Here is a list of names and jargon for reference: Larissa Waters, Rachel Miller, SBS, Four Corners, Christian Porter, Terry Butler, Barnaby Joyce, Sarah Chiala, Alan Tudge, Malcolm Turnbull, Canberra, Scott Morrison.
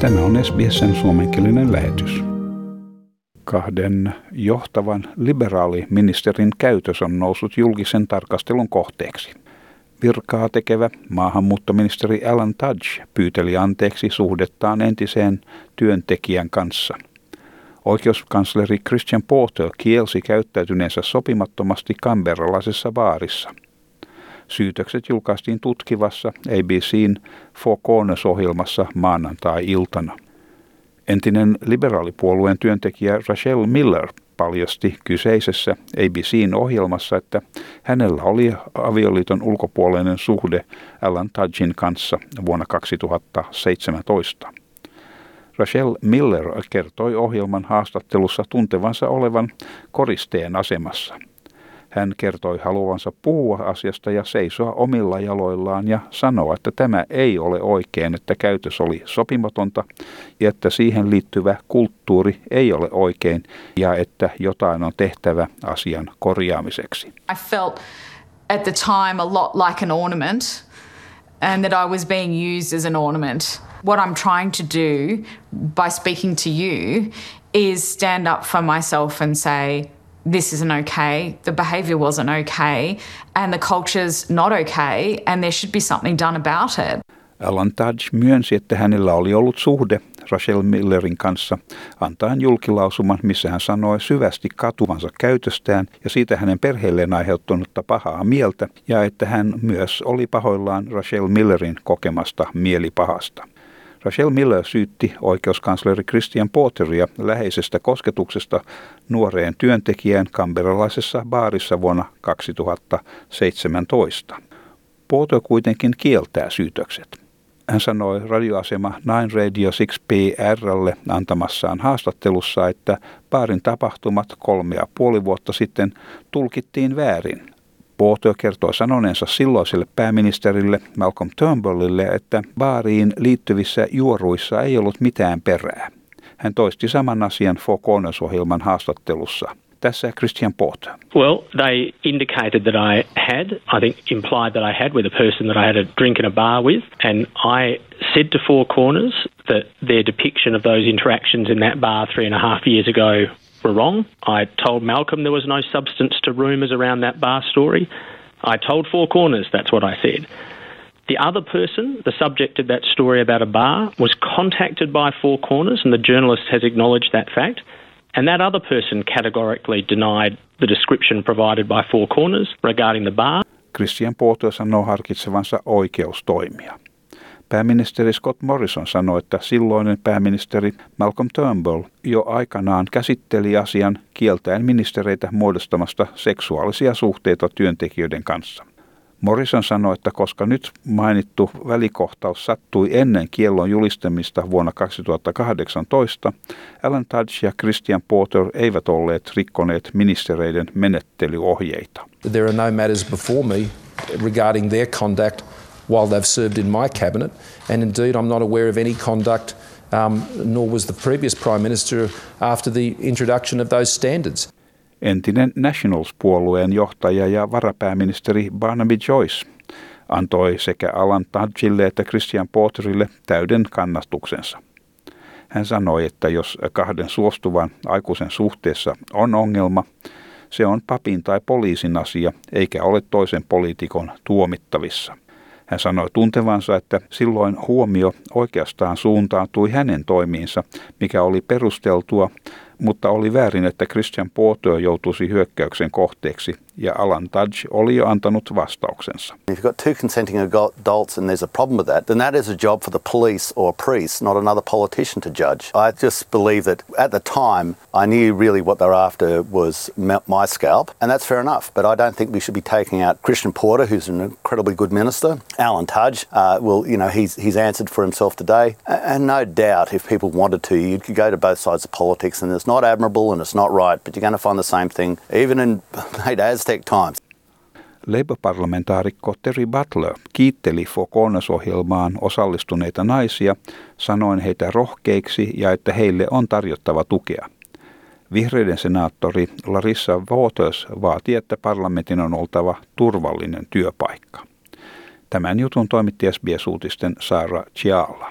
Tämä on SBS:n suomenkielinen lähetys. Kahden johtavan liberaaliministerin käytös on noussut julkisen tarkastelun kohteeksi. Virkaa tekevä maahanmuuttoministeri Alan Tudge pyyteli anteeksi suhdettaan entiseen työntekijän kanssa. Oikeuskansleri Christian Porter kielsi käyttäytyneensä sopimattomasti canberralaisessa baarissa. Syytökset julkaistiin tutkivassa ABC:n Four Corners-ohjelmassa maanantai-iltana. Entinen liberaalipuolueen työntekijä Rachel Miller paljasti kyseisessä ABC:n ohjelmassa, että hänellä oli avioliiton ulkopuolinen suhde Alan Tudgen kanssa vuonna 2017. Rachel Miller kertoi ohjelman haastattelussa tuntevansa olevan koristeen asemassa. Hän kertoi haluavansa puhua asiasta ja seisoa omilla jaloillaan ja sanoa, että tämä ei ole oikein, että käytös oli sopimatonta ja että siihen liittyvä kulttuuri ei ole oikein ja että jotain on tehtävä asian korjaamiseksi. I felt at the time a lot like an ornament and that I was being used as an ornament. What I'm trying to do by speaking to you is stand up for myself and say, this isn't okay, the behaviour wasn't okay, and the culture's not okay, and there should be something done about it. Alan Tudge myönsi, että hänellä oli ollut suhde Rachel Millerin kanssa, antaen julkilausuman, missä hän sanoi syvästi katuvansa käytöstään ja siitä hänen perheelleen aiheuttunutta pahaa mieltä, ja että hän myös oli pahoillaan Rachel Millerin kokemasta mielipahasta. Rachel Miller syytti oikeuskansleri Christian Porteria läheisestä kosketuksesta nuoreen työntekijään canberralaisessa baarissa vuonna 2017. Porter kuitenkin kieltää syytökset. Hän sanoi radioasema 9 Radio 6PR:lle antamassaan haastattelussa, että baarin tapahtumat 3,5 vuotta sitten tulkittiin väärin. Porter kertoi sanoneensa silloiselle pääministerille Malcolm Turnbullille, että baariin liittyvissä juoruissa ei ollut mitään perää. Hän toisti saman asian Four Corners-ohjelman haastattelussa. Tässä Christian Porter. Well, they indicated that I had, I think implied that I had with a person that I had a drink in a bar with, and I said to Four Corners that their depiction of those interactions in that bar 3.5 years ago were wrong. I told Malcolm there was no substance to rumours around that bar story. I told Four Corners that's what I said. The other person, the subject of that story about a bar, was contacted by Four Corners and the journalist has acknowledged that fact. And that other person categorically denied the description provided by Four Corners regarding the bar. Christian Porter sanoo harkitsevansa oikeustoimia. Pääministeri Scott Morrison sanoi, että silloinen pääministeri Malcolm Turnbull jo aikanaan käsitteli asian kieltäen ministereitä muodostamasta seksuaalisia suhteita työntekijöiden kanssa. Morrison sanoi, että koska nyt mainittu välikohtaus sattui ennen kiellon julistamista vuonna 2018, Alan Tudge ja Christian Porter eivät olleet rikkoneet ministereiden menettelyohjeita. There are no matters before me regarding their conduct while they've served in my cabinet, and indeed I'm not aware of any conduct, nor was the previous Prime Minister after the introduction of those standards. Entinen Nationals-puolueen johtaja ja varapääministeri Barnaby Joyce antoi sekä Alan Tudgelle että Christian Porterille täyden kannatuksensa. Hän sanoi, että jos kahden suostuvan aikuisen suhteessa on ongelma, se on papin tai poliisin asia, eikä ole toisen poliitikon tuomittavissa. Hän sanoi tuntevansa, että silloin huomio oikeastaan suuntaantui hänen toimiinsa, mikä oli perusteltua, mutta oli väärin, että Christian Porter joutuisi hyökkäyksen kohteeksi ja Alan Tudge oli jo antanut vastauksensa. If you've got two consenting adults and there's a problem with that, then that is a job for the police or a priest, not another politician to judge. I just believe that at the time I knew really what they're after was my scalp, and that's fair enough. But I don't think we should be taking out Christian Porter, who's an incredibly good minister. Alan Tudge, well, you know, he's answered for himself today. And no doubt, if people wanted to, you could go to both sides of politics, and it's not admirable and it's not right, but you're going to find the same thing, even in late Aztec times. Labour-parlamentaarikko Terry Butler kiitteli Four Corners-ohjelmaan osallistuneita naisia, sanoen heitä rohkeiksi ja että heille on tarjottava tukea. Vihreiden senaattori Larissa Waters vaati, että parlamentin on oltava turvallinen työpaikka. Tämän jutun toimitti SBS-uutisten Sarah Chiala.